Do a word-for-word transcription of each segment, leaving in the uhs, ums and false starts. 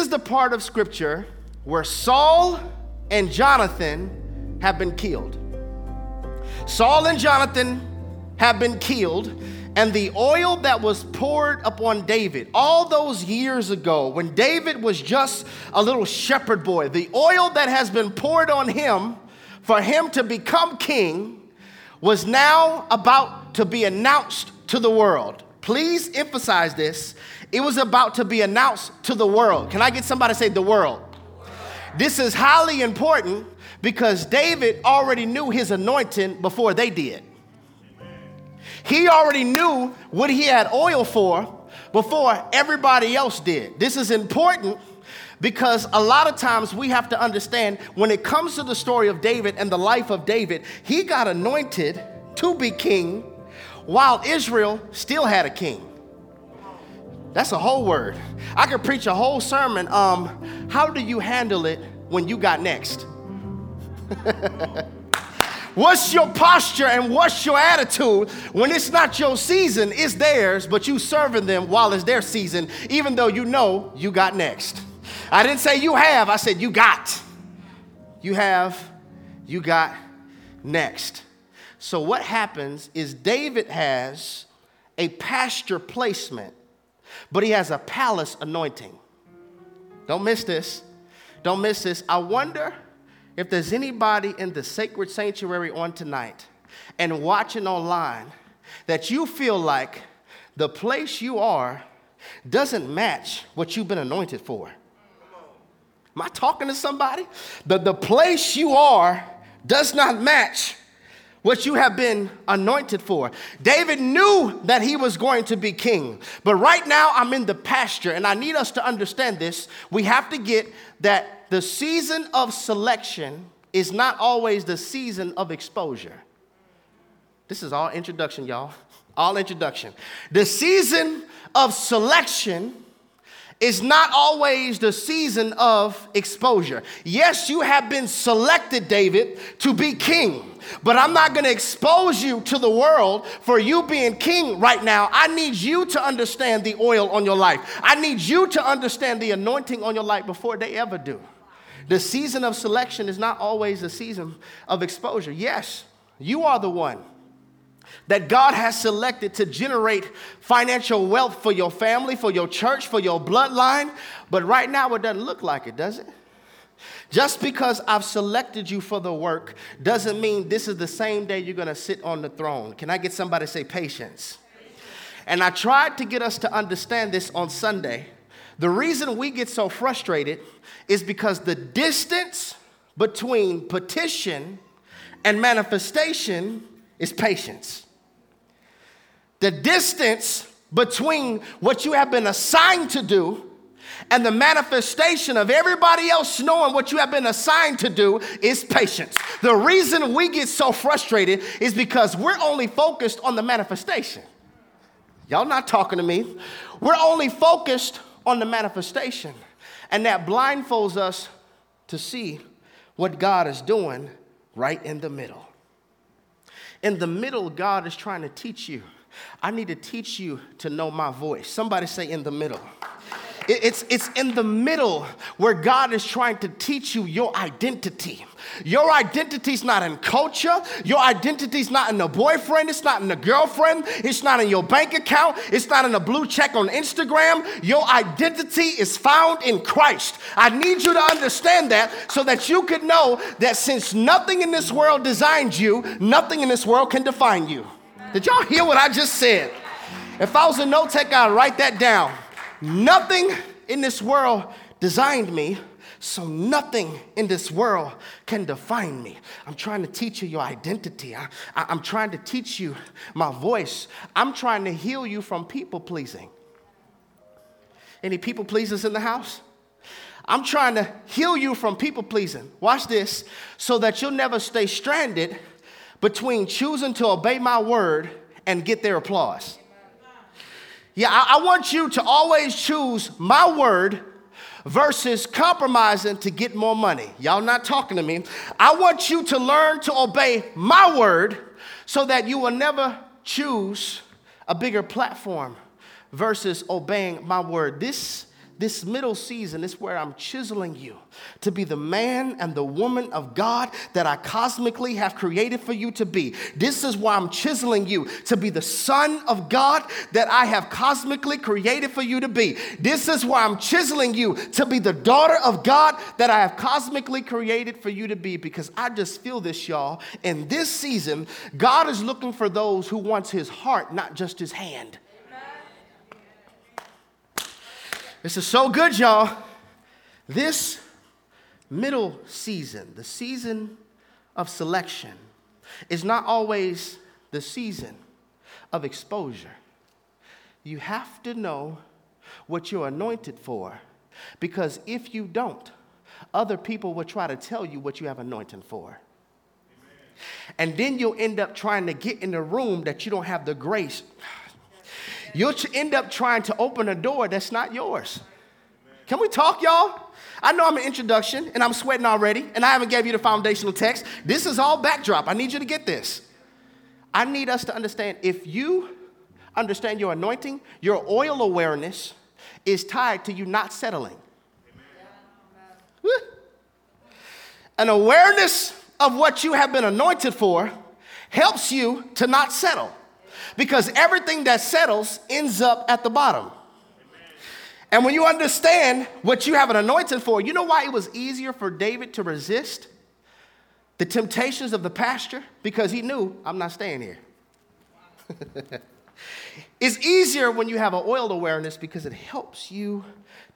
is the part of scripture where Saul and Jonathan have been killed. Saul and Jonathan have been killed, and the oil that was poured upon David all those years ago when David was just a little shepherd boy, the oil that has been poured on him for him to become king was now about to be announced to the world. Please emphasize this. It was about to be announced to the world. Can I get somebody to say the world? This is highly important because David already knew his anointing before they did. He already knew what he had oil for before everybody else did. This is important because a lot of times we have to understand when it comes to the story of David and the life of David, he got anointed to be king while Israel still had a king. That's a whole word. I could preach a whole sermon. Um, how do you handle it when you got next? What's your posture and what's your attitude when it's not your season, it's theirs, but you serving them while it's their season, even though you know you got next. I didn't say you have, I said you got. You have, you got next. So what happens is David has a pasture placement, but he has a palace anointing. Don't miss this. Don't miss this. I wonder if there's anybody in the sacred sanctuary on tonight and watching online that you feel like the place you are doesn't match what you've been anointed for. Am I talking to somebody? The, the place you are does not match what you have been anointed for. David knew that he was going to be king, but right now I'm in the pasture, and I need us to understand this. We have to get that the season of selection is not always the season of exposure. This is all introduction, y'all. All introduction. The season of selection is not always the season of exposure. Yes, you have been selected, David, to be king, but I'm not going to expose you to the world for you being king right now. I need you to understand the oil on your life. I need you to understand the anointing on your life before they ever do. The season of selection is not always the season of exposure. Yes, you are the one that God has selected to generate financial wealth for your family, for your church, for your bloodline, but right now it doesn't look like it, does it? Just because I've selected you for the work doesn't mean this is the same day you're going to sit on the throne. Can I get somebody to say patience? And I tried to get us to understand this on Sunday. The reason we get so frustrated is because the distance between petition and manifestation is patience. The distance between what you have been assigned to do and the manifestation of everybody else knowing what you have been assigned to do is patience. The reason we get so frustrated is because we're only focused on the manifestation. Y'all not talking to me. We're only focused on the manifestation. And that blindfolds us to see what God is doing right in the middle. In the middle, God is trying to teach you. I need to teach you to know my voice. Somebody say in the middle. It's, it's in the middle where God is trying to teach you your identity. Your identity's not in culture. Your identity's not in a boyfriend. It's not in a girlfriend. It's not in your bank account. It's not in a blue check on Instagram. Your identity is found in Christ. I need you to understand that so that you could know that since nothing in this world designed you, nothing in this world can define you. Did y'all hear what I just said? If I was a note taker, I'd write that down. Nothing in this world designed me, so nothing in this world can define me. I'm trying to teach you your identity. I, I, I'm trying to teach you my voice. I'm trying to heal you from people pleasing. Any people pleasers in the house? I'm trying to heal you from people pleasing. Watch this, so that you'll never stay stranded between choosing to obey my word and get their applause. Yeah, I, I want you to always choose my word versus compromising to get more money. Y'all not talking to me. I want you to learn to obey my word so that you will never choose a bigger platform versus obeying my word. This, this middle season is where I'm chiseling you to be the man and the woman of God that I cosmically have created for you to be. This is why I'm chiseling you to be the son of God that I have cosmically created for you to be. This is why I'm chiseling you to be the daughter of God that I have cosmically created for you to be, because I just feel this, y'all. In this season, God is looking for those who wants his heart, not just his hand. This is so good, y'all. This middle season, the season of selection, is not always the season of exposure. You have to know what you're anointed for, because if you don't, other people will try to tell you what you have anointing for. Amen. And then you'll end up trying to get in the room that you don't have the grace. You'll end up trying to open a door that's not yours. Can we talk, y'all? I know I'm an introduction, and I'm sweating already, and I haven't gave you the foundational text. This is all backdrop. I need you to get this. I need us to understand, if you understand your anointing, your oil awareness is tied to you not settling. An awareness of what you have been anointed for helps you to not settle, because everything that settles ends up at the bottom. Amen. And when you understand what you have an anointing for, you know why it was easier for David to resist the temptations of the pasture? Because he knew, I'm not staying here. It's easier when you have an oil awareness, because it helps you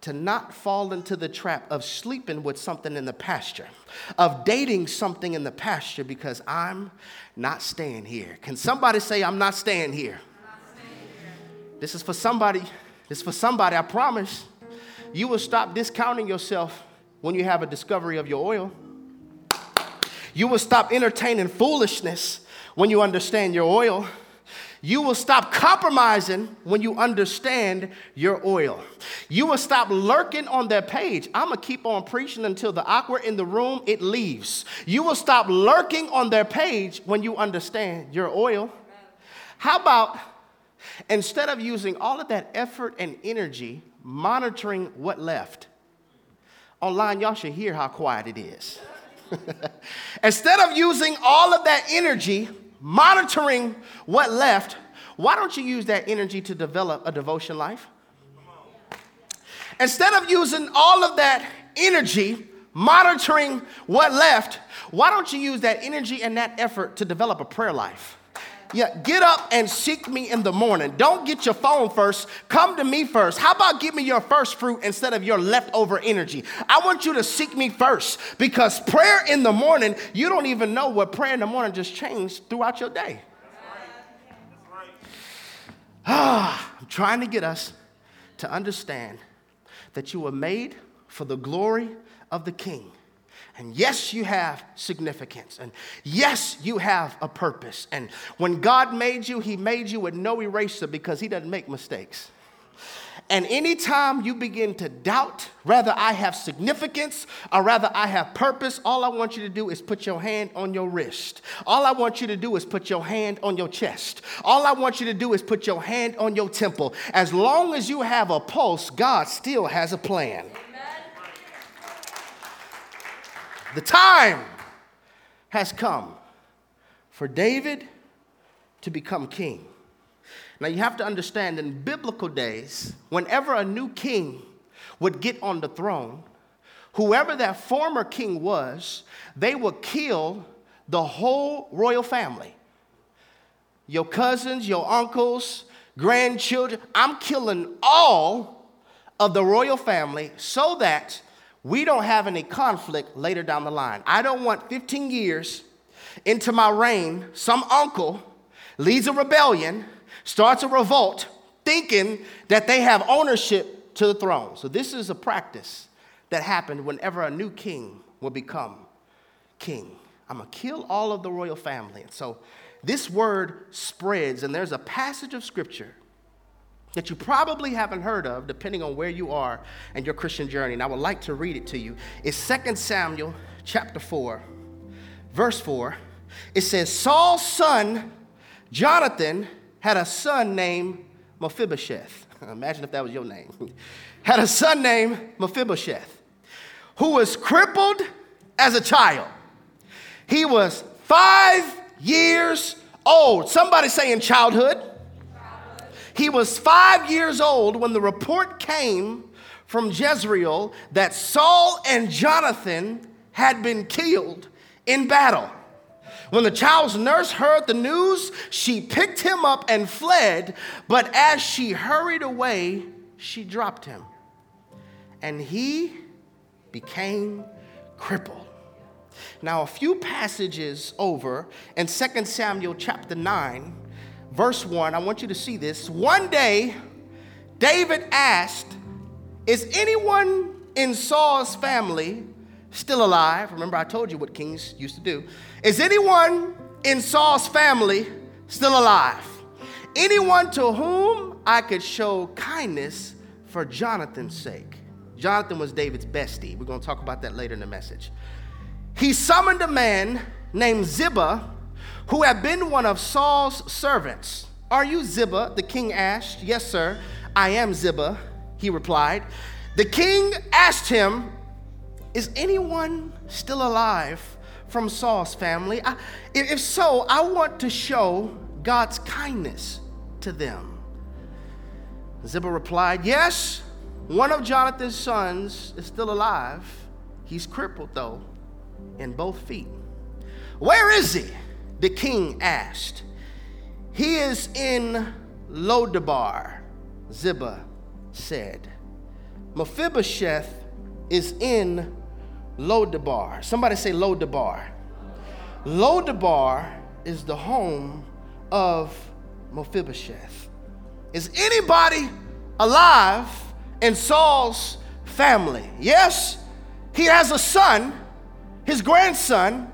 to not fall into the trap of sleeping with something in the pasture, of dating something in the pasture, because I'm not staying here. Can somebody say, I'm not staying here? I'm not staying here. This is for somebody. This is for somebody. I promise you will stop discounting yourself when you have a discovery of your oil. You will stop entertaining foolishness when you understand your oil. You will stop compromising when you understand your oil. You will stop lurking on that page. I'm going to keep on preaching until the awkward in the room, it leaves. You will stop lurking on their page when you understand your oil. How about, instead of using all of that effort and energy monitoring what left? Online, y'all should hear how quiet it is. Instead of using all of that energy monitoring what left, why don't you use that energy to develop a devotion life? Instead of using all of that energy monitoring what left, why don't you use that energy and that effort to develop a prayer life? Yeah, get up and seek me in the morning. Don't get your phone first. Come to me first. How about give me your first fruit instead of your leftover energy? I want you to seek me first, because prayer in the morning, you don't even know what prayer in the morning just changed throughout your day. That's right. Ah, I'm trying to get us to understand that you were made for the glory of the King. And yes, you have significance. And yes, you have a purpose. And when God made you, he made you with no eraser, because he doesn't make mistakes. And anytime you begin to doubt, rather I have significance or rather I have purpose, all I want you to do is put your hand on your wrist. All I want you to do is put your hand on your chest. All I want you to do is put your hand on your temple. As long as you have a pulse, God still has a plan. The time has come for David to become king. Now, you have to understand, in biblical days, whenever a new king would get on the throne, whoever that former king was, they would kill the whole royal family. Your cousins, your uncles, grandchildren. I'm killing all of the royal family so that we don't have any conflict later down the line. I don't want fifteen years into my reign, some uncle leads a rebellion, starts a revolt, thinking that they have ownership to the throne. So this is a practice that happened whenever a new king would become king. I'm going to kill all of the royal family. And so this word spreads, and there's a passage of scripture that you probably haven't heard of, depending on where you are in your Christian journey. And I would like to read it to you. It's Second Samuel chapter four, verse four. It says, Saul's son, Jonathan, had a son named Mephibosheth. Imagine if that was your name. Had a son named Mephibosheth, who was crippled as a child. He was five years old. Somebody say in childhood. childhood. He was five years old when the report came from Jezreel that Saul and Jonathan had been killed in battle. When the child's nurse heard the news, she picked him up and fled, but as she hurried away, she dropped him, and he became crippled. Now, a few passages over in Second Samuel chapter nine, verse one, I want you to see this. One day, David asked, "Is anyone in Saul's family still alive?" Remember, I told you what kings used to do. Is anyone in Saul's family still alive? Anyone to whom I could show kindness for Jonathan's sake. Jonathan was David's bestie. We're going to talk about that later in the message. He summoned a man named Ziba, who had been one of Saul's servants. "Are you Ziba?" the king asked. "Yes, sir, I am Ziba," he replied. The king asked him, "Is anyone still alive from Saul's family? I, if so, I want to show God's kindness to them." Ziba replied, "Yes, one of Jonathan's sons is still alive. He's crippled, though, in both feet." "Where is he?" the king asked. "He is in Lo-debar," Ziba said. "Mephibosheth is in Lo-debar." Somebody say Lo-debar. Lo-debar is the home of Mephibosheth. "Is anybody alive in Saul's family?" "Yes, he has a son, his grandson,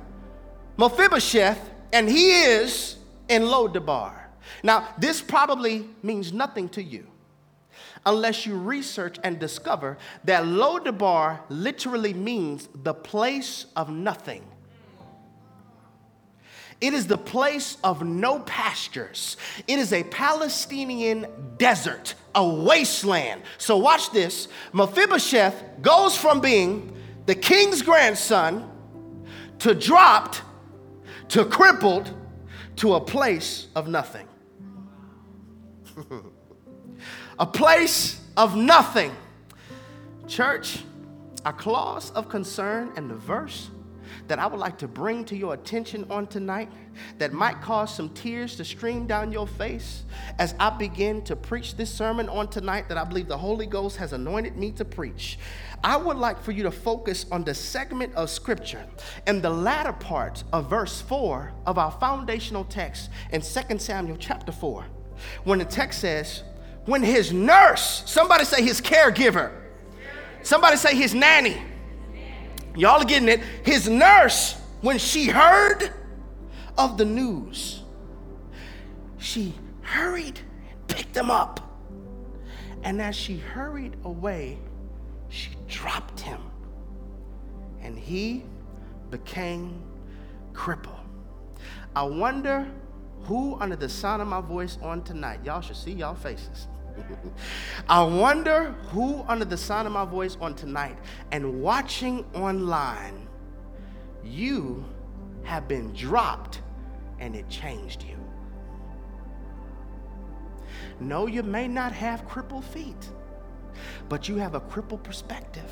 Mephibosheth, and he is in Lo-debar." Now, this probably means nothing to you unless you research and discover that Lo-debar literally means the place of nothing. It is the place of no pastures. It is a Palestinian desert, a wasteland. So watch this. Mephibosheth goes from being the king's grandson to dropped, to crippled, to a place of nothing. A place of nothing. Church, a clause of concern and the verse that I would like to bring to your attention on tonight that might cause some tears to stream down your face as I begin to preach this sermon on tonight that I believe the Holy Ghost has anointed me to preach. I would like for you to focus on the segment of scripture and the latter part of verse four of our foundational text in Second Samuel chapter four, when the text says, when his nurse, somebody say his caregiver, somebody say his nanny, y'all are getting it, his nurse, when she heard of the news, she hurried and picked him up. And as she hurried away, she dropped him, and he became crippled. I wonder who under the sound of my voice on tonight, y'all should see y'all faces. I wonder who under the sound of my voice on tonight and watching online, you have been dropped and it changed you. No, you may not have crippled feet, but you have a crippled perspective.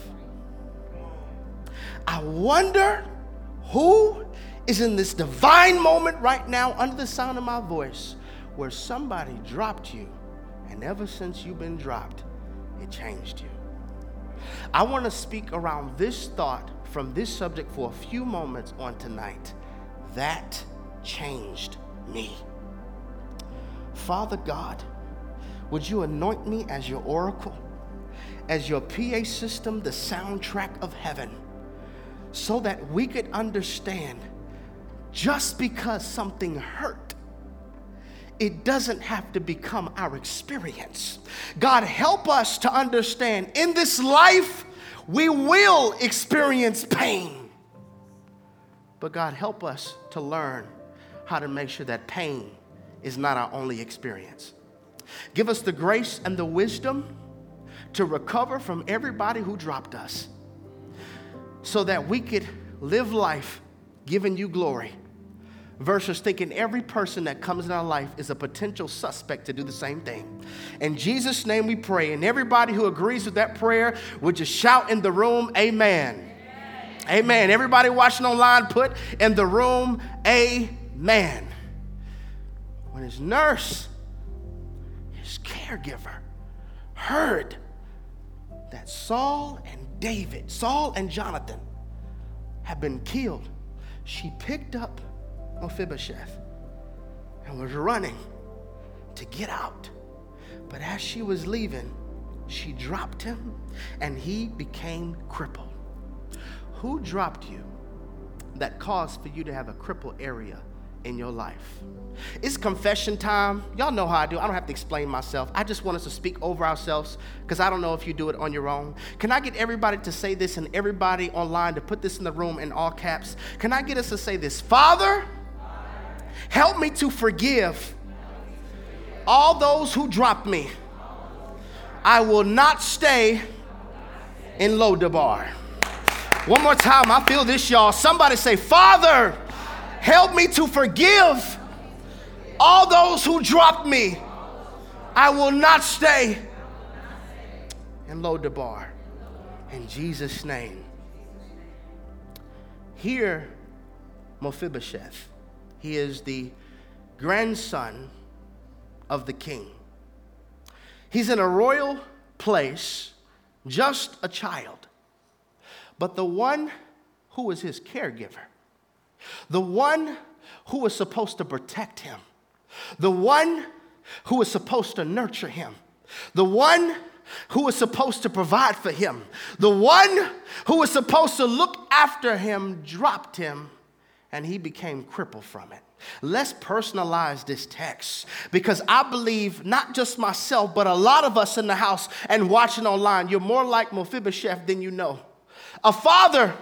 I wonder who is in this divine moment right now under the sound of my voice where somebody dropped you, and ever since you've been dropped, it changed you. I want to speak around this thought from this subject for a few moments on tonight. That changed me. Father God, would you anoint me as your oracle, as your P A system, the soundtrack of heaven, so that we could understand just because something hurt, it doesn't have to become our experience. God, help us to understand in this life, we will experience pain. But God, help us to learn how to make sure that pain is not our only experience. Give us the grace and the wisdom to recover from everybody who dropped us so that we could live life giving you glory versus thinking every person that comes in our life is a potential suspect to do the same thing. In Jesus' name we pray, and everybody who agrees with that prayer would just shout in the room, amen. Amen. Amen. Everybody watching online, put in the room, amen. When his nurse, his caregiver, heard that Saul and David, Saul and Jonathan had been killed, she picked up Mephibosheth and was running to get out. But as she was leaving, she dropped him and he became crippled. Who dropped you that caused for you to have a crippled area in your life? It's confession time. Y'all know how I do. I don't have to explain myself. I just want us to speak over ourselves because I don't know if you do it on your own. Can I get everybody to say this, and everybody online to put this in the room in all caps? Can I get us to say this? Father, help me to forgive all those who dropped me. I will not stay in Lo-debar. One more time. I feel this, y'all. Somebody say, Father, help me to forgive all those who dropped me. I will not stay in Lo-debar. In Jesus' name. Here, Mephibosheth. He is the grandson of the king. He's in a royal place, just a child. But the one who was his caregiver, the one who was supposed to protect him, the one who was supposed to nurture him, the one who was supposed to provide for him, the one who was supposed to look after him, dropped him, and he became crippled from it. Let's personalize this text, because I believe not just myself, but a lot of us in the house and watching online, you're more like Mephibosheth than you know. A father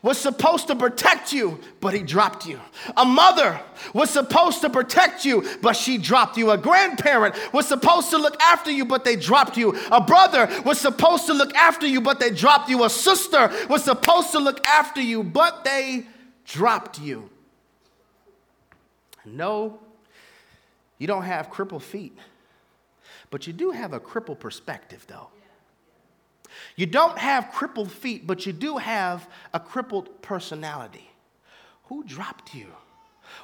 was supposed to protect you, but he dropped you. A mother was supposed to protect you, but she dropped you. A grandparent was supposed to look after you, but they dropped you. A brother was supposed to look after you, but they dropped you. A sister was supposed to look after you, but they dropped you. No, you don't have crippled feet, but you do have a crippled perspective, though. You don't have crippled feet, but you do have a crippled personality. Who dropped you?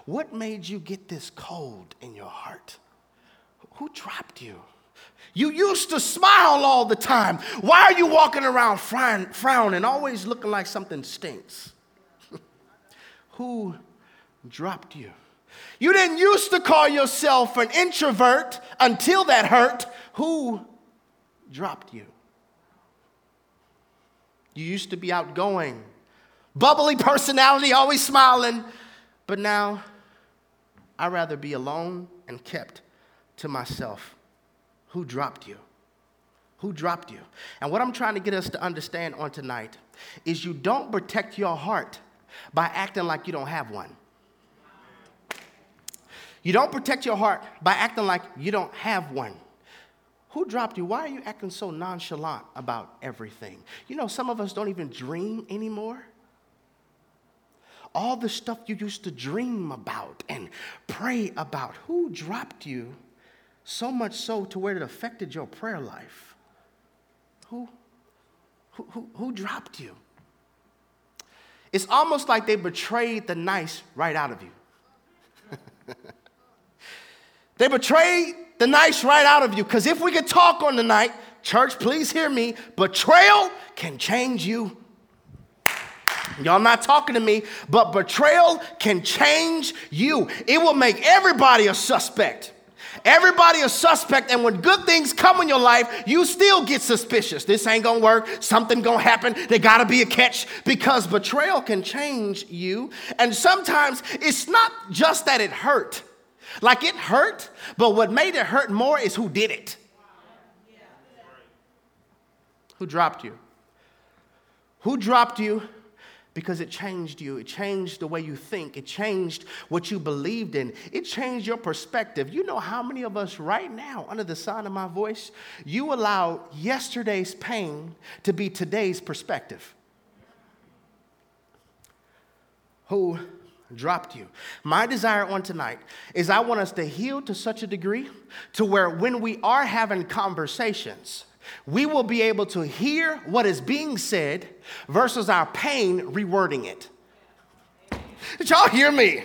What made you get this cold in your heart? Who dropped you? You used to smile all the time. Why are you walking around frowning, always looking like something stinks? Who dropped you? You didn't used to call yourself an introvert until that hurt. Who dropped you? You used to be outgoing, bubbly personality, always smiling. But now, I'd rather be alone and kept to myself. Who dropped you? Who dropped you? And what I'm trying to get us to understand on tonight is you don't protect your heart by acting like you don't have one. You don't protect your heart by acting like you don't have one. Who dropped you? Why are you acting so nonchalant about everything? You know, some of us don't even dream anymore. All the stuff you used to dream about and pray about, who dropped you so much so to where it affected your prayer life? Who, who, who, who dropped you? It's almost like they betrayed the nice right out of you. They betrayed the nice right out of you. Because if we could talk on the night, church, please hear me. Betrayal can change you. Y'all not talking to me, but betrayal can change you. It will make everybody a suspect. Everybody a suspect, and when good things come in your life, you still get suspicious. This ain't gonna work. Something gonna happen. There gotta be a catch, because betrayal can change you. And sometimes it's not just that it hurt. Like, it hurt, but what made it hurt more is who did it. Who dropped you? Who dropped you because it changed you. It changed the way you think. It changed what you believed in. It changed your perspective. You know how many of us right now, under the sound of my voice, you allow yesterday's pain to be today's perspective? Who dropped you? My desire on tonight is I want us to heal to such a degree to where when we are having conversations, we will be able to hear what is being said versus our pain rewording it. Did y'all hear me?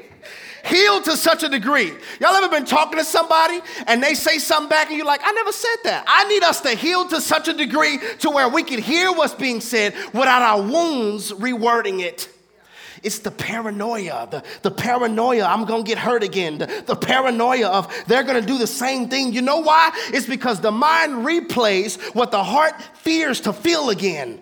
Healed to such a degree. Y'all ever been talking to somebody and they say something back and you're like, I never said that. I need us to heal to such a degree to where we can hear what's being said without our wounds rewording it. It's the paranoia, the, the paranoia, I'm going to get hurt again. The, the paranoia of they're going to do the same thing. You know why? It's because the mind replays what the heart fears to feel again.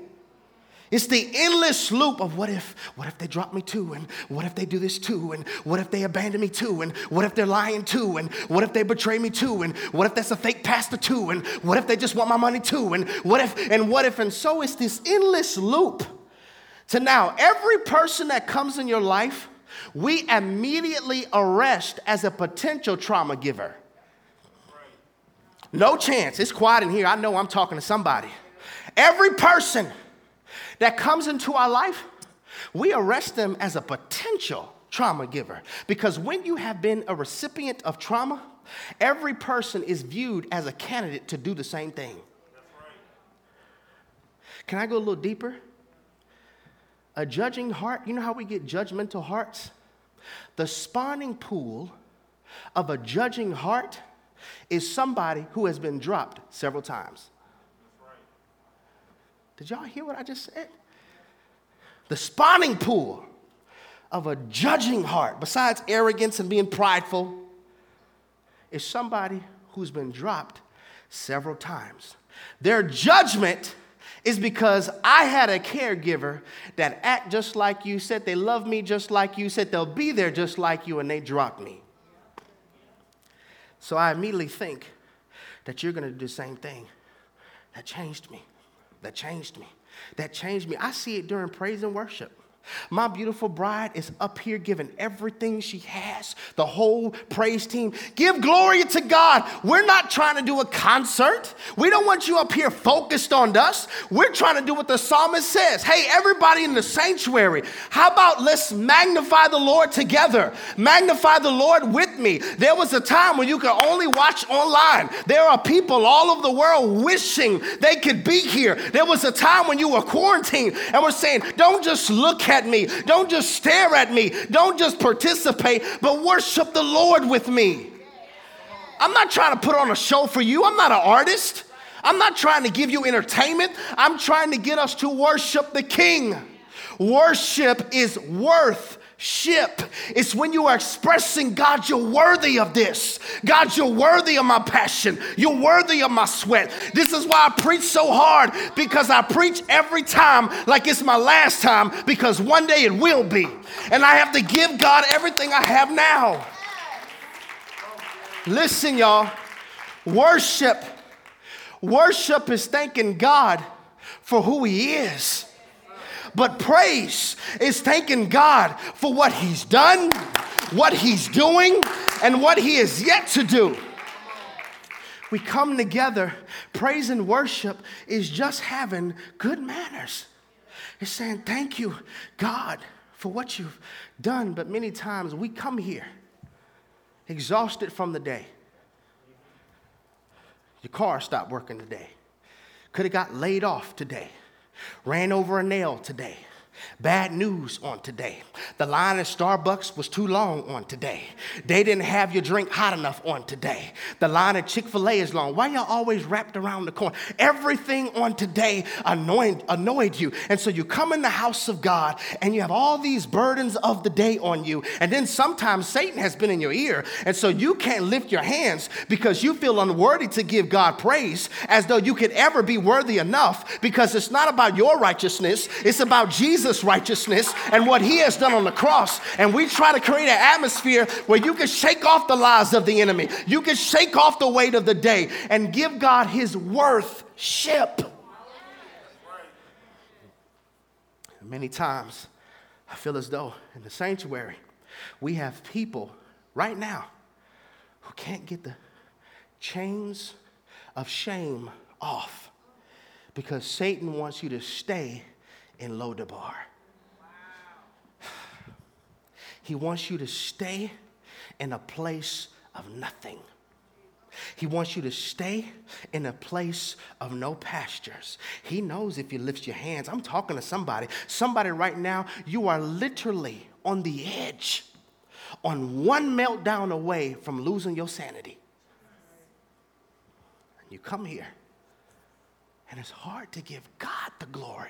It's the endless loop of what if, what if they drop me too, and what if they do this too, and what if they abandon me too, and what if they're lying too, and what if they betray me too, and what if that's a fake pastor too, and what if they just want my money too, and what if, and what if, and so it's this endless loop. So now, every person that comes in your life, we immediately arrest as a potential trauma giver. No chance. It's quiet in here. I know I'm talking to somebody. Every person that comes into our life, we arrest them as a potential trauma giver. Because when you have been a recipient of trauma, every person is viewed as a candidate to do the same thing. Can I go a little deeper? A judging heart, you know how we get judgmental hearts? The spawning pool of a judging heart is somebody who has been dropped several times. Did y'all hear what I just said? The spawning pool of a judging heart, besides arrogance and being prideful, is somebody who's been dropped several times. Their judgment is because I had a caregiver that act just like you, said they love me just like you, said they'll be there just like you, and they dropped me. So I immediately think that you're going to do the same thing. That changed me. That changed me. That changed me. I see it during praise and worship. My beautiful bride is up here giving everything she has, the whole praise team. Give glory to God. We're not trying to do a concert. We don't want you up here focused on us. We're trying to do what the psalmist says. Hey, everybody in the sanctuary, how about let's magnify the Lord together? Magnify the Lord with me. There was a time when you could only watch online. There are people all over the world wishing they could be here. There was a time when you were quarantined and we're saying, don't just look at at me. Don't just stare at me. Don't just participate, but worship the Lord with me. I'm not trying to put on a show for you. I'm not an artist. I'm not trying to give you entertainment. I'm trying to get us to worship the King. Worship is worth ship. It's when you are expressing, God, you're worthy of this. God, you're worthy of my passion. You're worthy of my sweat. This is why I preach so hard, because I preach every time like it's my last time, because one day it will be. And I have to give God everything I have now. Listen, y'all. Worship. Worship is thanking God for who He is. But praise is thanking God for what He's done, what He's doing, and what He is yet to do. We come together. Praise and worship is just having good manners. It's saying, thank you, God, for what you've done. But many times we come here exhausted from the day. Your car stopped working today. Could have got laid off today. Ran over a nail today. Bad news on today. The line at Starbucks was too long on today. They didn't have your drink hot enough on today. The line at Chick-fil-A is long. Why y'all always wrapped around the corner? Everything on today annoyed, annoyed you. And so you come in the house of God and you have all these burdens of the day on you. And then sometimes Satan has been in your ear. And so you can't lift your hands because you feel unworthy to give God praise, as though you could ever be worthy enough, because it's not about your righteousness. It's about Jesus. Jesus' righteousness and what He has done on the cross. And we try to create an atmosphere where you can shake off the lies of the enemy. You can shake off the weight of the day and give God His worship. Many times I feel as though in the sanctuary, we have people right now who can't get the chains of shame off because Satan wants you to stay in Lo-debar. Wow. He wants you to stay in a place of nothing. He wants you to stay in a place of no pastures. He knows if you lift your hands. I'm talking to somebody. Somebody right now, you are literally on the edge, on one meltdown away from losing your sanity. And you come here, and it's hard to give God the glory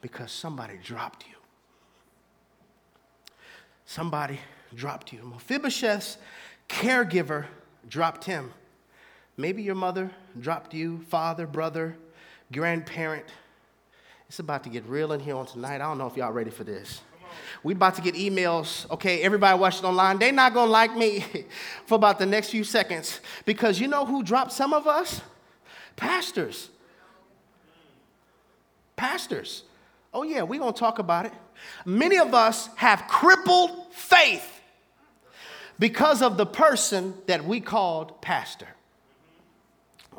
because somebody dropped you. Somebody dropped you. Mephibosheth's caregiver dropped him. Maybe your mother dropped you, father, brother, grandparent. It's about to get real in here on tonight. I don't know if y'all ready for this. We're about to get emails. Okay, everybody watching online, they're not going to like me for about the next few seconds because you know who dropped some of us? Pastors. Pastors. Oh, yeah, we're going to talk about it. Many of us have crippled faith because of the person that we called pastor.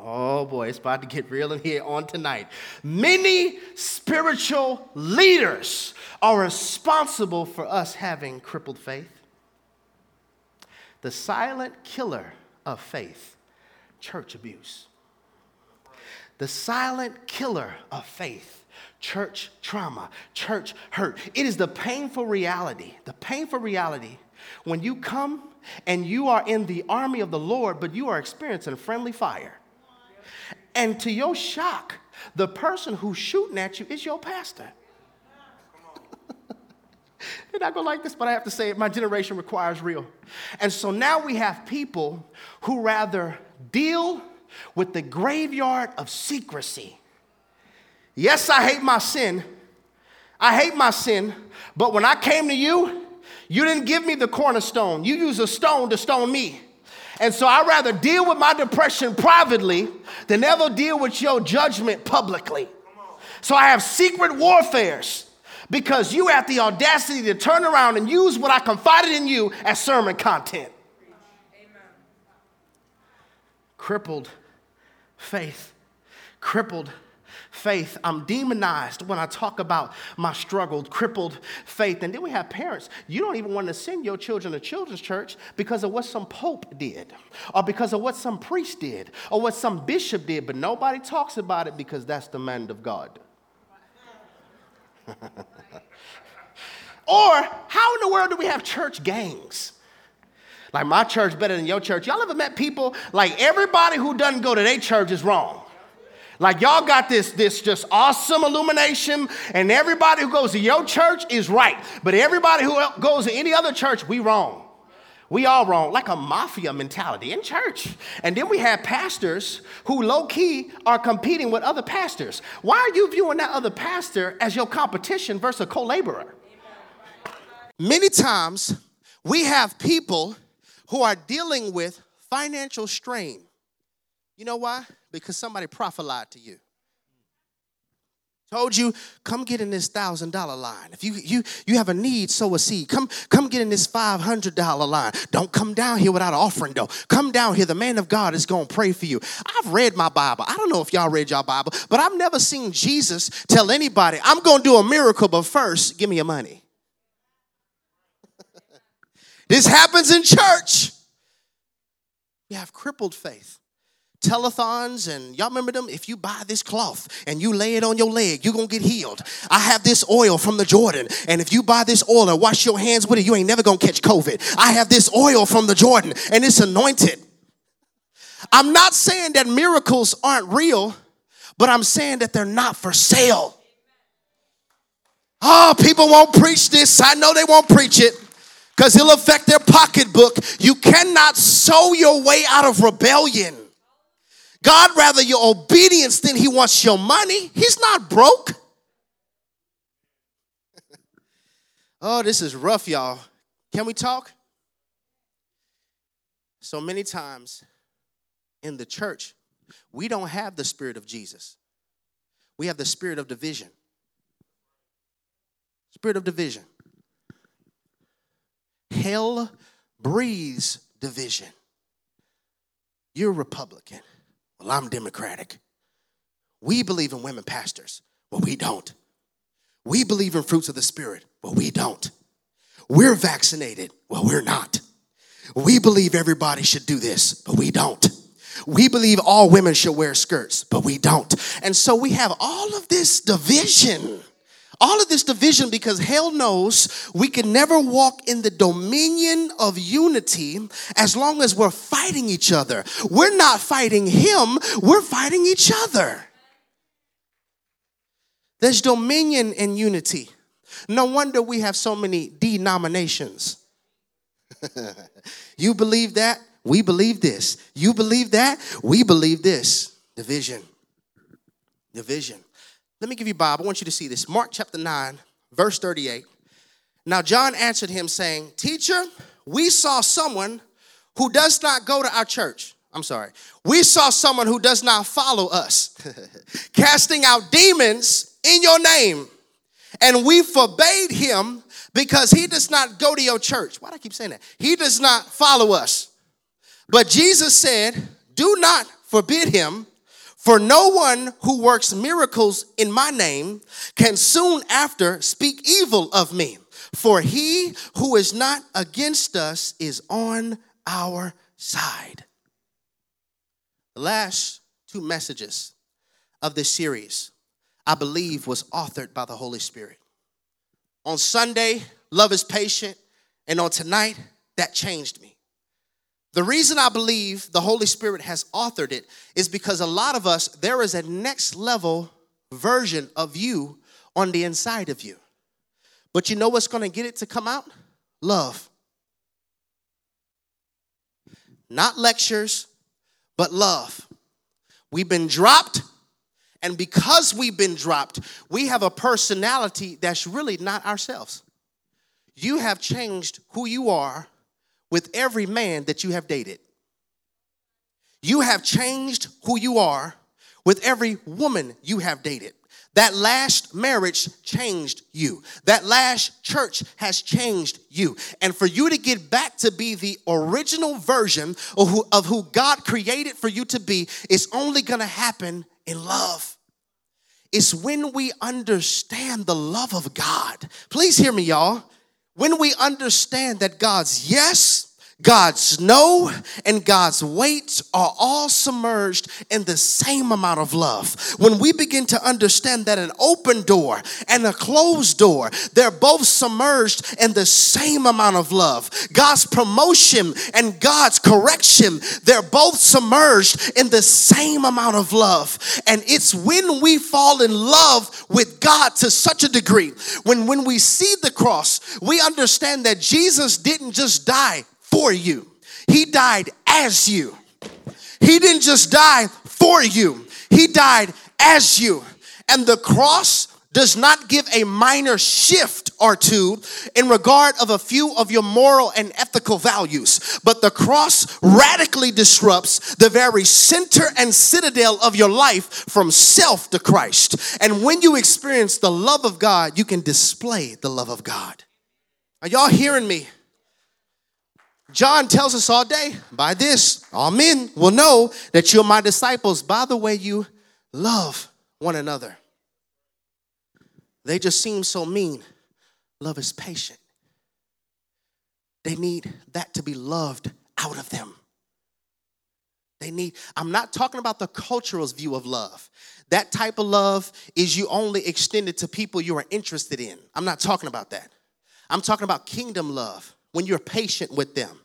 Oh, boy, it's about to get real in here on tonight. Many spiritual leaders are responsible for us having crippled faith. The silent killer of faith, church abuse. The silent killer of faith, church trauma, church hurt. It is the painful reality, the painful reality when you come and you are in the army of the Lord, but you are experiencing friendly fire. And to your shock, the person who's shooting at you is your pastor. They're not going to like this, but I have to say it. My generation requires real. And so now we have people who rather deal with the graveyard of secrecy. Yes, I hate my sin. I hate my sin. But when I came to you, you didn't give me the cornerstone. You used a stone to stone me. And so I'd rather deal with my depression privately than ever deal with your judgment publicly. So I have secret warfares because you have the audacity to turn around and use what I confided in you as sermon content. Amen. Crippled faith. Crippled faith. I'm demonized when I talk about my struggled, crippled faith. And then we have parents. You don't even want to send your children to children's church because of what some pope did or because of what some priest did or what some bishop did, but nobody talks about it because that's the man of God. Or how in the world do we have church gangs? Like my church better than your church. Y'all ever met people like everybody who doesn't go to their church is wrong? Like y'all got this, this just awesome illumination and everybody who goes to your church is right. But everybody who goes to any other church, we wrong. We all wrong, like a mafia mentality in church. And then we have pastors who low-key are competing with other pastors. Why are you viewing that other pastor as your competition versus a co-laborer? Many times we have people who are dealing with financial strain. You know why? Because somebody prophesied to you. Told you, come get in this one thousand dollars line. If you, you, you have a need, sow a seed. Come, come get in this five hundred dollars line. Don't come down here without an offering, though. Come down here. The man of God is going to pray for you. I've read my Bible. I don't know if y'all read y'all Bible, but I've never seen Jesus tell anybody, I'm going to do a miracle, but first, give me your money. This happens in church. You have crippled faith. Telethons, and y'all remember them? If you buy this cloth and you lay it on your leg, you're going to get healed. I have this oil from the Jordan, and if you buy this oil and wash your hands with it, you ain't never going to catch COVID. I have this oil from the Jordan, and it's anointed. I'm not saying that miracles aren't real, but I'm saying that they're not for sale. Oh, people won't preach this. I know they won't preach it. Because it'll affect their pocketbook. You cannot sow your way out of rebellion. God rather your obedience than he wants your money. He's not broke. Oh, this is rough, y'all. Can we talk? So many times in the church, we don't have the spirit of Jesus. We have the spirit of division. Spirit of division. hell breeds division. You're Republican. Well, I'm Democratic. We believe in women pastors. Well, we don't. We believe in fruits of the Spirit. Well, we don't. We're vaccinated. Well, we're not. We believe everybody should do this, but we don't. We believe all women should wear skirts, but we don't. And so we have all of this division. All of this division because hell knows we can never walk in the dominion of unity as long as we're fighting each other. We're not fighting him, we're fighting each other. There's dominion in unity. No wonder we have so many denominations. You believe that? We believe this. You believe that? We believe this. Division. Division. Let me give you Bob. I want you to see this. Mark chapter nine, verse thirty-eight. Now John answered him saying, Teacher, we saw someone who does not go to our church. I'm sorry. We saw someone who does not follow us, casting out demons in your name. And we forbade him because he does not go to your church. Why do I keep saying that? He does not follow us. But Jesus said, do not forbid him. For no one who works miracles in my name can soon after speak evil of me. For he who is not against us is on our side. The last two messages of this series, I believe, was authored by the Holy Spirit. On Sunday, love is patient. And on tonight, that changed me. The reason I believe the Holy Spirit has authored it is because a lot of us, there is a next level version of you on the inside of you. But you know what's going to get it to come out? Love. Not lectures, but love. We've been dropped, and because we've been dropped, we have a personality that's really not ourselves. You have changed who you are with every man that you have dated. You have changed who you are with every woman you have dated. That last marriage changed you. That last church has changed you. And for you to get back to be the original version of who, of who God created for you to be is only going to happen in love. It's when we understand the love of God. Please hear me, y'all. When we understand that God's yes, God's no, and God's wait are all submerged in the same amount of love. When we begin to understand that an open door and a closed door, they're both submerged in the same amount of love. God's promotion and God's correction, they're both submerged in the same amount of love. And it's when we fall in love with God to such a degree, when, when we see the cross, we understand that Jesus didn't just die for you. He died as you. He didn't just die for you. He died as you. And the cross does not give a minor shift or two in regard of a few of your moral and ethical values. But the cross radically disrupts the very center and citadel of your life from self to Christ. And when you experience the love of God, you can display the love of God. Are y'all hearing me? John tells us all day, by this, all men will know that you're my disciples by the way you love one another. They just seem so mean. Love is patient. They need that to be loved out of them. They need, I'm not talking about the cultural view of love. That type of love is you only extended to people you are interested in. I'm not talking about that. I'm talking about kingdom love. When you're patient with them,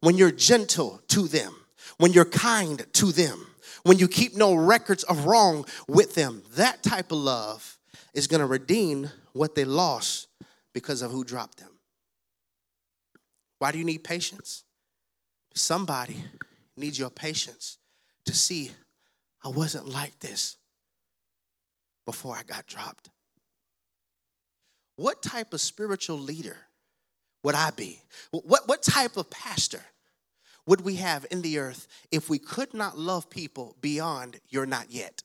when you're gentle to them, when you're kind to them, when you keep no records of wrong with them, that type of love is going to redeem what they lost because of who dropped them. Why do you need patience? Somebody needs your patience to see I wasn't like this before I got dropped. What type of spiritual leader would I be? What, what type of pastor would we have in the earth if we could not love people beyond you're not yet?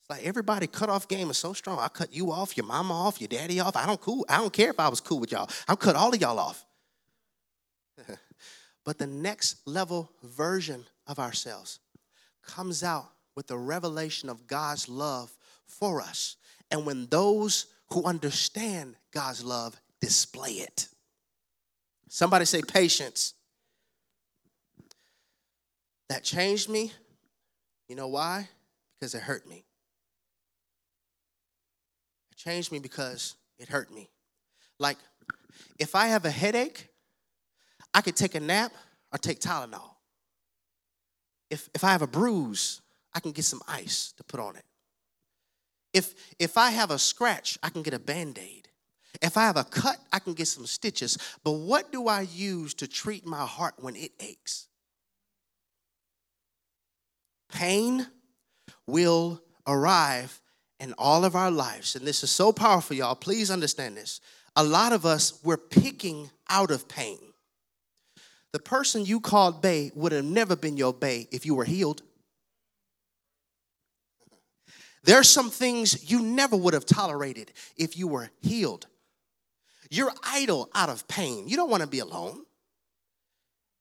It's Like, everybody cut-off game is so strong. I cut you off, your mama off, your daddy off. I don't cool. I don't care if I was cool with y'all. I'll cut all of y'all off. But the next level version of ourselves comes out with the revelation of God's love for us. And when those who understand God's love display it. Somebody say patience. That changed me. You know why? Because it hurt me. It changed me because it hurt me. Like, if I have a headache, I could take a nap or take Tylenol. If if I have a bruise, I can get some ice to put on it. If if I have a scratch, I can get a Band-Aid. If I have a cut, I can get some stitches. But what do I use to treat my heart when it aches? Pain will arrive in all of our lives. And this is so powerful, y'all. Please understand this. A lot of us, we're picking out of pain. The person you called bae would have never been your bae if you were healed. There's some things you never would have tolerated if you were healed. You're idle out of pain. You don't want to be alone.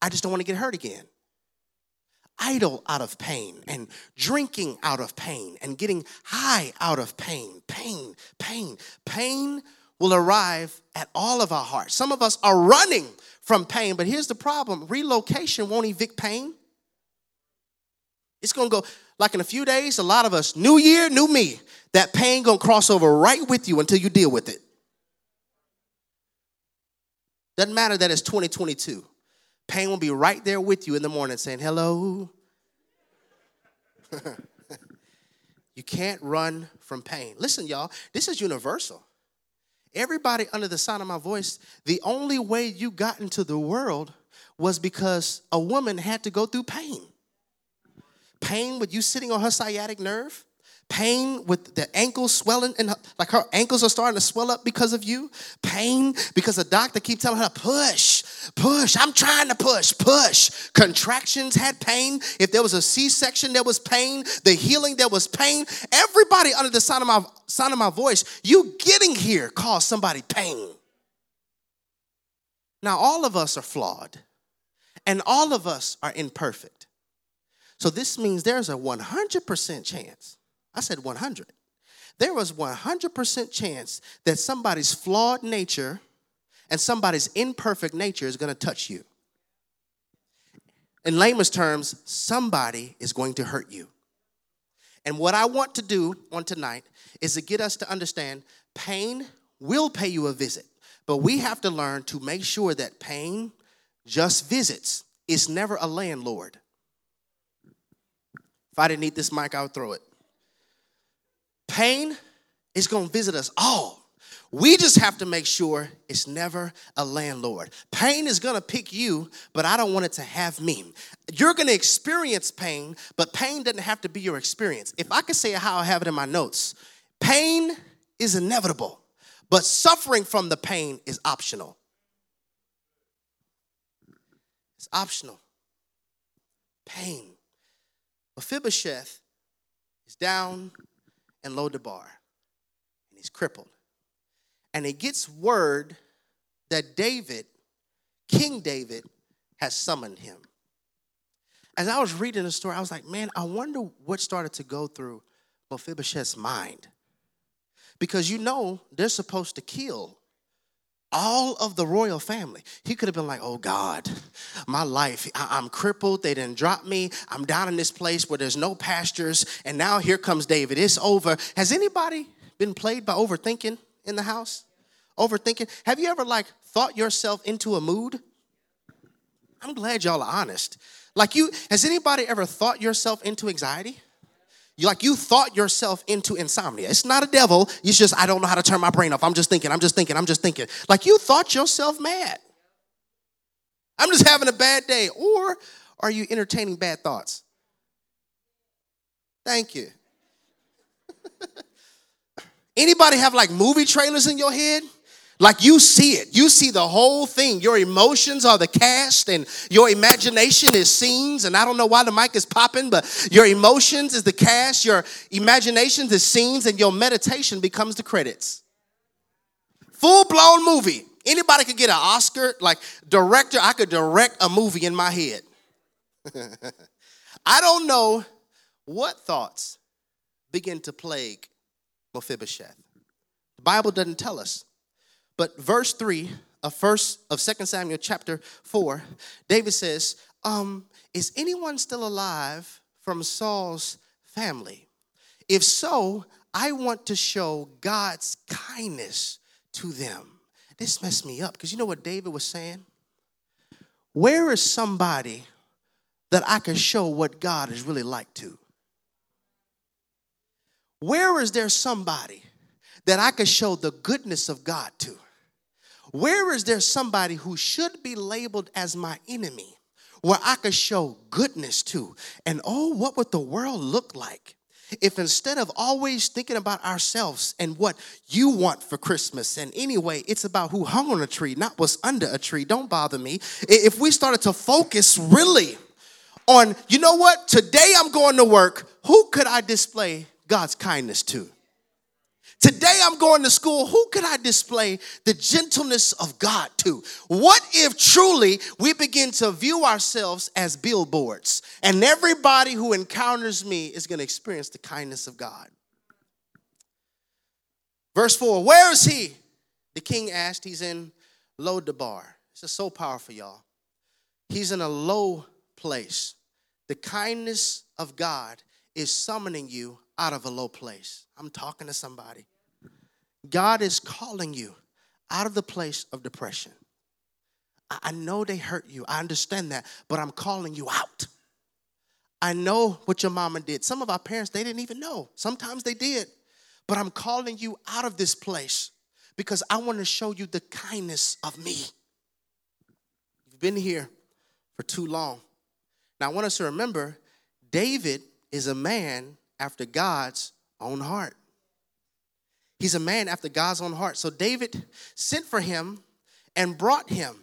I just don't want to get hurt again. Idle out of pain, and drinking out of pain, and getting high out of pain. Pain, pain, pain will arrive at all of our hearts. Some of us are running from pain, but here's the problem. Relocation won't evict pain. It's going to go, like in a few days, a lot of us, new year, new me, that pain going to cross over right with you until you deal with it. Doesn't matter that it's twenty twenty-two. Pain will be right there with you in the morning saying, hello. You can't run from pain. Listen, y'all, this is universal. Everybody under the sound of my voice, the only way you got into the world was because a woman had to go through pain. Pain with you sitting on her sciatic nerve. Pain with the ankles swelling, and like her ankles are starting to swell up because of you. Pain because the doctor keeps telling her, push, push. I'm trying to push, push. Contractions had pain. If there was a C-section, there was pain. The healing, there was pain. Everybody under the sound of my, sound of my voice, you getting here caused somebody pain. Now, all of us are flawed, and all of us are imperfect. So this means there's a one hundred percent chance. I said one hundred. There was one hundred percent chance that somebody's flawed nature and somebody's imperfect nature is going to touch you. In layman's terms, somebody is going to hurt you. And what I want to do on tonight is to get us to understand pain will pay you a visit, but we have to learn to make sure that pain just visits. It's never a landlord. If I didn't need this mic, I would throw it. Pain is going to visit us all. We just have to make sure it's never a landlord. Pain is going to pick you, but I don't want it to have me. You're going to experience pain, but pain doesn't have to be your experience. If I could say how I have it in my notes, pain is inevitable, but suffering from the pain is optional. It's optional. Pain. Mephibosheth is down in Lo-debar, and he's crippled. And he gets word that David, King David, has summoned him. As I was reading the story, I was like, man, I wonder what started to go through Mephibosheth's mind. Because you know they're supposed to kill all of the royal family. He could have been like, oh, God, my life, I- I'm crippled. They didn't drop me. I'm down in this place where there's no pastures. And now here comes David. It's over. Has anybody been played by overthinking in the house? Overthinking? Have you ever, like, thought yourself into a mood? I'm glad y'all are honest. Like, you, has anybody ever thought yourself into anxiety? Like, you thought yourself into insomnia. It's not a devil. It's just, I don't know how to turn my brain off. I'm just thinking, I'm just thinking, I'm just thinking. Like, you thought yourself mad. I'm just having a bad day. Or are you entertaining bad thoughts? Thank you. Anybody have, like, movie trailers in your head? Like you see it. You see the whole thing. Your emotions are the cast and your imagination is scenes. And I don't know why the mic is popping, but your emotions is the cast. Your imagination is scenes and your meditation becomes the credits. Full-blown movie. Anybody could get an Oscar. Like director, I could direct a movie in my head. I don't know what thoughts begin to plague Mephibosheth. The Bible doesn't tell us. But verse three of first of Second Samuel chapter four, David says, um, is anyone still alive from Saul's family? If so, I want to show God's kindness to them. This messed me up because you know what David was saying? Where is somebody that I can show what God is really like to? Where is there somebody that I can show the goodness of God to? Where is there somebody who should be labeled as my enemy where I could show goodness to? And oh, what would the world look like if instead of always thinking about ourselves and what you want for Christmas, and anyway, it's about who hung on a tree, not what's under a tree, don't bother me. If we started to focus really on, you know what, today I'm going to work, who could I display God's kindness to? Today I'm going to school. Who could I display the gentleness of God to? What if truly we begin to view ourselves as billboards and everybody who encounters me is going to experience the kindness of God? Verse four, where is he? The king asked. He's in Lo-debar. This is so powerful, y'all. He's in a low place. The kindness of God is summoning you out of a low place. I'm talking to somebody. God is calling you out of the place of depression. I know they hurt you. I understand that, but I'm calling you out. I know what your mama did. Some of our parents, they didn't even know. Sometimes they did. But I'm calling you out of this place because I want to show you the kindness of me. You've been here for too long. Now, I want us to remember, David is a man after God's own heart. He's a man after God's own heart. So David sent for him and brought him.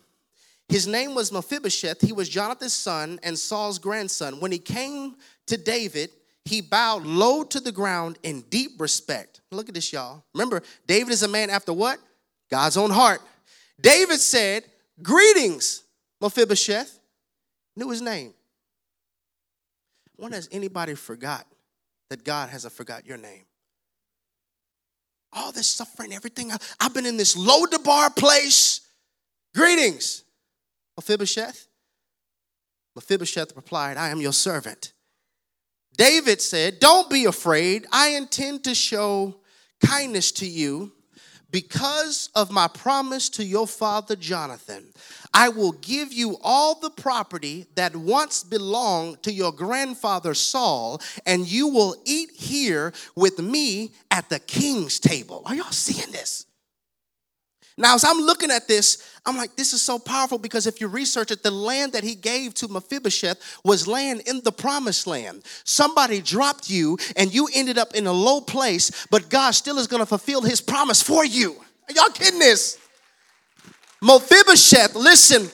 His name was Mephibosheth. He was Jonathan's son and Saul's grandson. When he came to David, he bowed low to the ground in deep respect. Look at this, y'all. Remember, David is a man after what? God's own heart. David said, greetings, Mephibosheth. Knew his name. When has anybody forgot that God hasn't forgot your name? All this suffering, everything. I've been in this Lo-debar place. Greetings, Mephibosheth. Mephibosheth replied, I am your servant. David said, don't be afraid. I intend to show kindness to you because of my promise to your father Jonathan. I will give you all the property that once belonged to your grandfather Saul, and you will eat here with me at the king's table. Are y'all seeing this? Now, as I'm looking at this, I'm like, this is so powerful because if you research it, the land that he gave to Mephibosheth was land in the promised land. Somebody dropped you and you ended up in a low place, but God still is going to fulfill his promise for you. Are y'all kidding this? Mephibosheth, listen,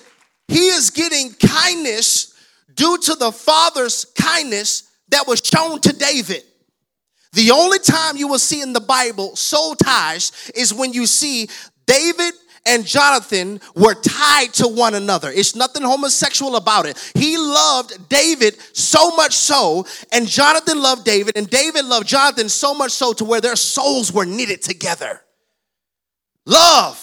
he is getting kindness due to the father's kindness that was shown to David. The only time you will see in the Bible soul ties is when you see David and Jonathan were tied to one another. It's nothing homosexual about it. He loved David so much so, and Jonathan loved David, and David loved Jonathan so much so to where their souls were knitted together. Love.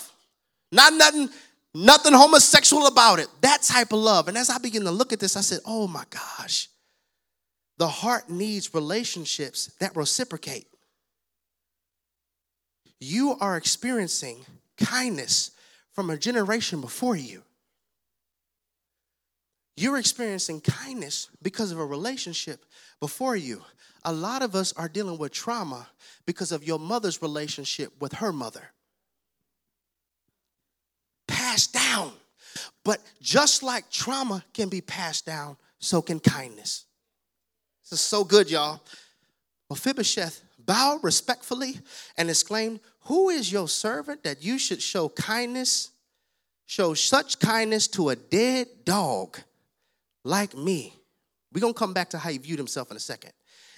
Not nothing, nothing homosexual about it. That type of love. And as I begin to look at this, I said, oh my gosh. The heart needs relationships that reciprocate. You are experiencing kindness from a generation before you. You're experiencing kindness because of a relationship before you. A lot of us are dealing with trauma because of your mother's relationship with her mother. Passed down. But just like trauma can be passed down, so can kindness. This is so good, y'all. Mephibosheth bowed respectfully and exclaimed, "Who is your servant that you should show kindness, show such kindness to a dead dog like me?" We're going to come back to how he viewed himself in a second.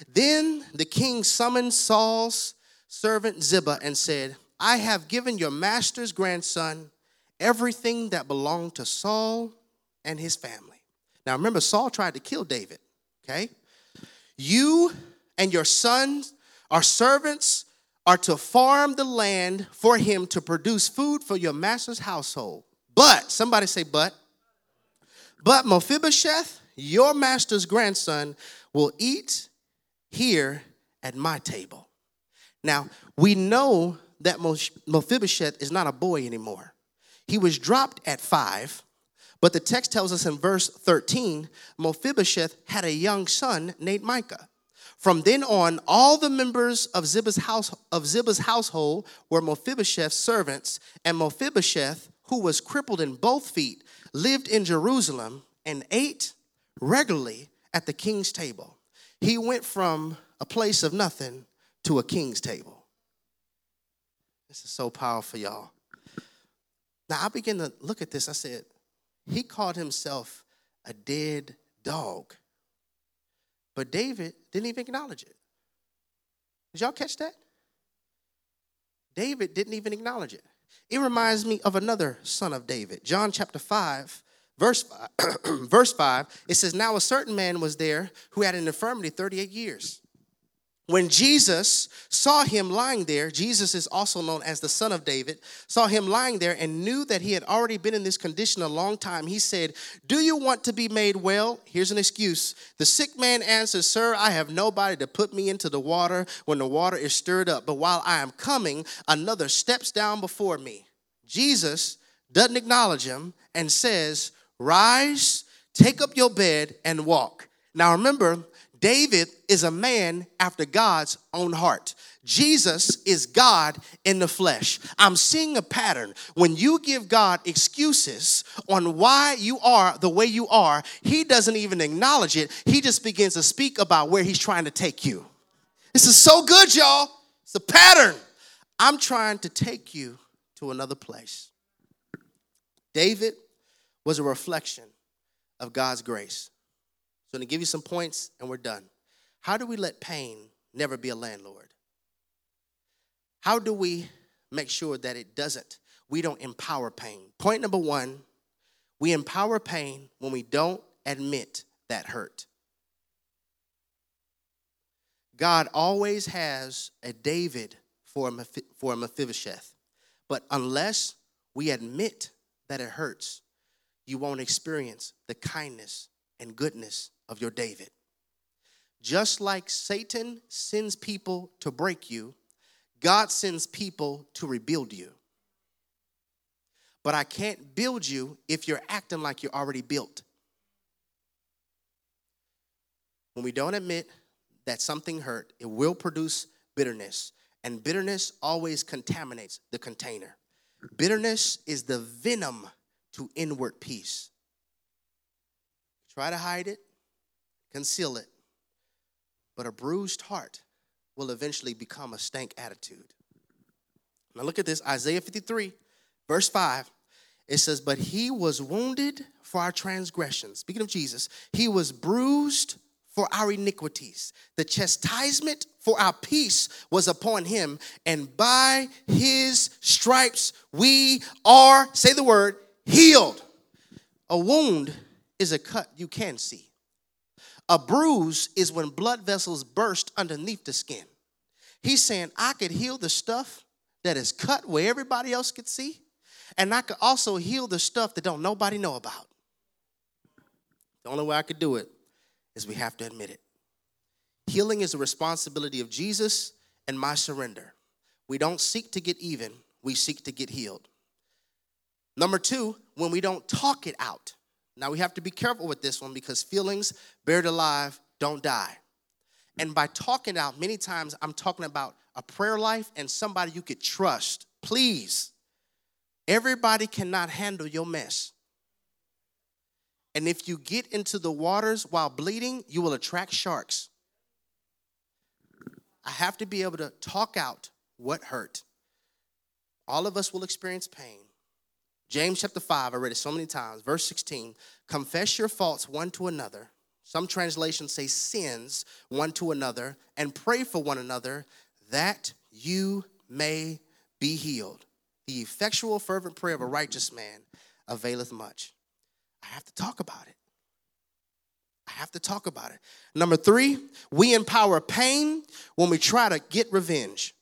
Then the king summoned Saul's servant Ziba and said, "I have given your master's grandson everything that belonged to Saul and his family." Now remember, Saul tried to kill David, okay? "You and your sons, our servants, are to farm the land for him to produce food for your master's household. But," somebody say but, "but Mephibosheth, your master's grandson, will eat here at my table." Now, we know that Mephibosheth is not a boy anymore. He was dropped at five, but the text tells us in verse thirteen, Mephibosheth had a young son named Micah. From then on, all the members of Ziba's house of Ziba's household were Mephibosheth's servants, and Mephibosheth, who was crippled in both feet, lived in Jerusalem and ate regularly at the king's table. He went from a place of nothing to a king's table. This is so powerful, y'all. Now, I began to look at this. I said, he called himself a dead dog. But David didn't even acknowledge it. Did y'all catch that? David didn't even acknowledge it. It reminds me of another son of David. John chapter five, verse five, verse five, it says, "Now a certain man was there who had an infirmity thirty-eight years. When Jesus saw him lying there," Jesus is also known as the son of David, "saw him lying there and knew that he had already been in this condition a long time. He said, 'Do you want to be made well?' Here's an excuse. The sick man answered, 'Sir, I have nobody to put me into the water when the water is stirred up. But while I am coming, another steps down before me.' Jesus doesn't acknowledge him and says, 'Rise, take up your bed and walk.'" Now remember, David is a man after God's own heart. Jesus is God in the flesh. I'm seeing a pattern. When you give God excuses on why you are the way you are, he doesn't even acknowledge it. He just begins to speak about where he's trying to take you. This is so good, y'all. It's a pattern. I'm trying to take you to another place. David was a reflection of God's grace. So I'm going to give you some points and we're done. How do we let pain never be a landlord? How do we make sure that it doesn't? We don't empower pain. Point number one, we empower pain when we don't admit that hurt. God always has a David for a, for a Mephibosheth. But unless we admit that it hurts, you won't experience the kindness and goodness of your David. Just like Satan sends people to break you, God sends people to rebuild you. But I can't build you if you're acting like you're already built. When we don't admit that something hurt, it will produce bitterness, and bitterness always contaminates the container. Bitterness is the venom to inward peace. Try to hide it, conceal it, but a bruised heart will eventually become a stank attitude. Now look at this, Isaiah fifty-three, verse five. It says, "But he was wounded for our transgressions." Speaking of Jesus, "He was bruised for our iniquities. The chastisement for our peace was upon him, and by his stripes we are," say the word, "healed." A wound is a cut you can see. A bruise is when blood vessels burst underneath the skin. He's saying, I could heal the stuff that is cut where everybody else could see, and I could also heal the stuff that don't nobody know about. The only way I could do it is we have to admit it. Healing is the responsibility of Jesus and my surrender. We don't seek to get even. We seek to get healed. Number two, when we don't talk it out. Now, we have to be careful with this one because feelings buried alive don't die. And by talking out, many times I'm talking about a prayer life and somebody you could trust. Please, everybody cannot handle your mess. And if you get into the waters while bleeding, you will attract sharks. I have to be able to talk out what hurt. All of us will experience pain. James chapter five, I read it so many times, verse sixteen, confess your faults one to another. Some translations say sins one to another, and pray for one another that you may be healed. The effectual, fervent prayer of a righteous man availeth much. I have to talk about it. I have to talk about it. Number three, we empower pain when we try to get revenge.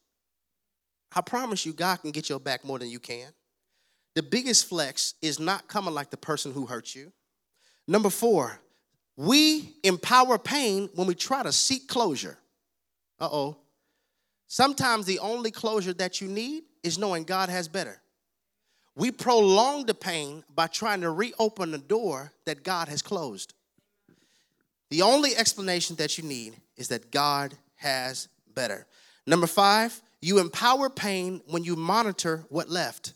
I promise you, God can get your back more than you can. The biggest flex is not coming like the person who hurt you. Number four, we empower pain when we try to seek closure. Uh-oh. Sometimes the only closure that you need is knowing God has better. We prolong the pain by trying to reopen the door that God has closed. The only explanation that you need is that God has better. Number five, you empower pain when you monitor what left.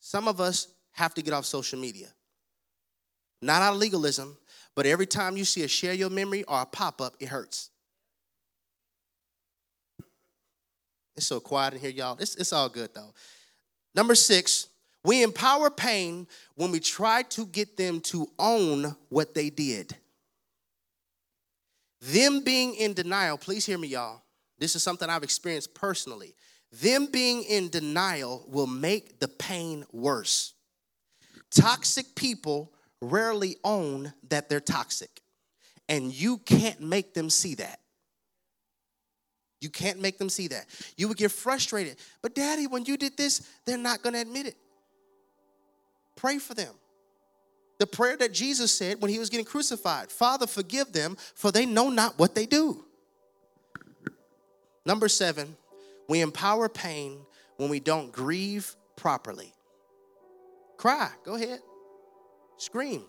Some of us have to get off social media. Not out of legalism, but every time you see a share your memory or a pop-up, it hurts. It's so quiet in here, y'all. It's, it's all good, though. Number six, we empower pain when we try to get them to own what they did. Them being in denial, please hear me, y'all. This is something I've experienced personally. Them being in denial will make the pain worse. Toxic people rarely own that they're toxic, and you can't make them see that. You can't make them see that. You would get frustrated. But, Daddy, when you did this, they're not going to admit it. Pray for them. The prayer that Jesus said when he was getting crucified, Father, forgive them, for they know not what they do. Number seven, we empower pain when we don't grieve properly. Cry. Go ahead. Scream.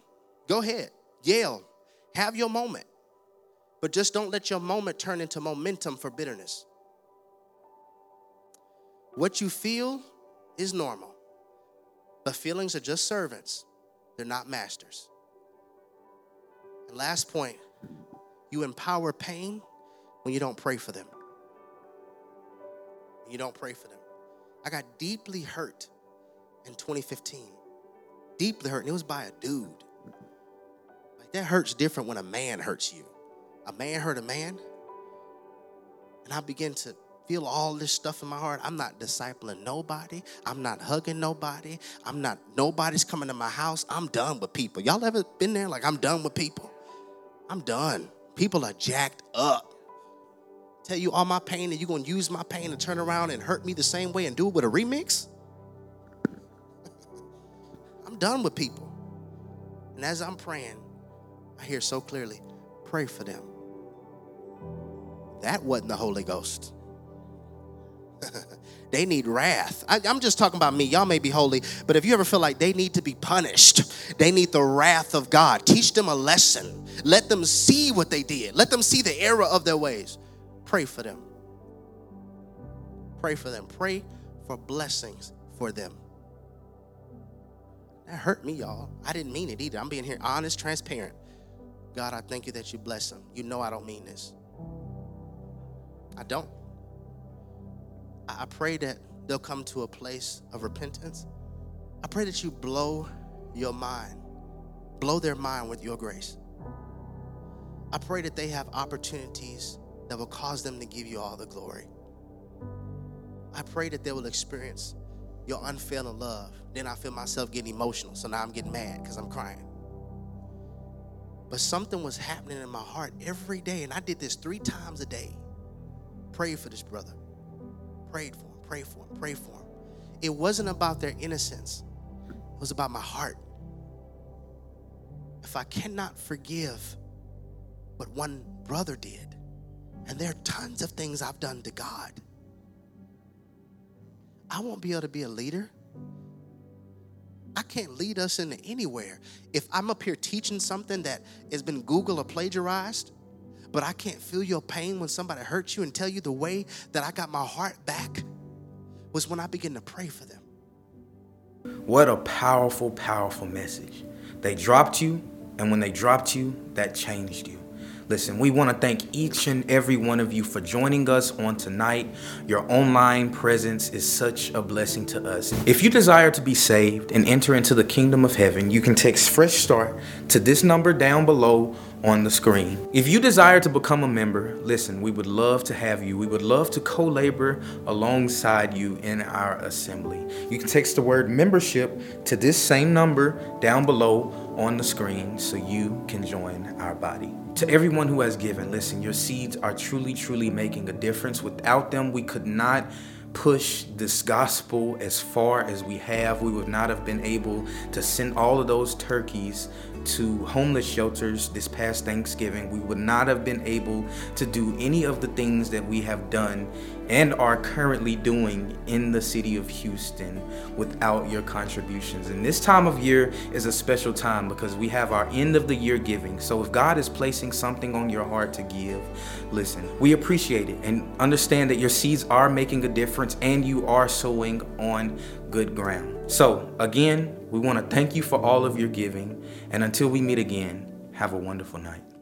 Go ahead. Yell. Have your moment. But just don't let your moment turn into momentum for bitterness. What you feel is normal, but feelings are just servants. They're not masters. And last point, you empower pain when you don't pray for them. You don't pray for them. I got deeply hurt in twenty fifteen. Deeply hurt, and it was by a dude. Like, that hurts different when a man hurts you. A man hurt a man, and I began to feel all this stuff in my heart. I'm not discipling nobody. I'm not hugging nobody. I'm not, nobody's coming to my house. I'm done with people. Y'all ever been there? Like, I'm done with people. I'm done. People are jacked up. Tell you all my pain, and you're going to use my pain to turn around and hurt me the same way and do it with a remix? I'm done with people. And as I'm praying, I hear so clearly, pray for them. That wasn't the Holy Ghost. They need wrath. I, I'm just talking about me. Y'all may be holy, but if you ever feel like they need to be punished, they need the wrath of God. Teach them a lesson. Let them see what they did. Let them see the error of their ways. Pray for them. Pray for them. Pray for blessings for them. That hurt me, y'all. I didn't mean it either. I'm being here honest, transparent. God, I thank you that you bless them. You know I don't mean this. I don't. I pray that they'll come to a place of repentance. I pray that you blow your mind, blow their mind with your grace. I pray that they have opportunities that will cause them to give you all the glory. I pray that they will experience your unfailing love. Then I feel myself getting emotional, so now I'm getting mad because I'm crying. But something was happening in my heart every day, and I did this three times a day. Prayed for this brother. Prayed for him, prayed for him, prayed for him. It wasn't about their innocence. It was about my heart. If I cannot forgive what one brother did, and there are tons of things I've done to God, I won't be able to be a leader. I can't lead us into anywhere. If I'm up here teaching something that has been Googled or plagiarized, but I can't feel your pain when somebody hurts you and tell you the way that I got my heart back was when I began to pray for them. What a powerful, powerful message. They dropped you, and when they dropped you, that changed you. Listen, we want to thank each and every one of you for joining us on tonight. Your online presence is such a blessing to us. If you desire to be saved and enter into the kingdom of heaven, you can text Fresh Start to this number down below on the screen. If you desire to become a member, listen, we would love to have you. We would love to co-labor alongside you in our assembly. You can text the word membership to this same number down below on the screen so you can join our body. To everyone who has given, listen, your seeds are truly, truly making a difference. Without them, we could not push this gospel as far as we have. We would not have been able to send all of those turkeys to homeless shelters this past Thanksgiving. We would not have been able to do any of the things that we have done and are currently doing in the city of Houston without your contributions. And this time of year is a special time because we have our end of the year giving. So if God is placing something on your heart to give, listen, we appreciate it and understand that your seeds are making a difference and you are sowing on good ground. So again, we want to thank you for all of your giving. And until we meet again, have a wonderful night.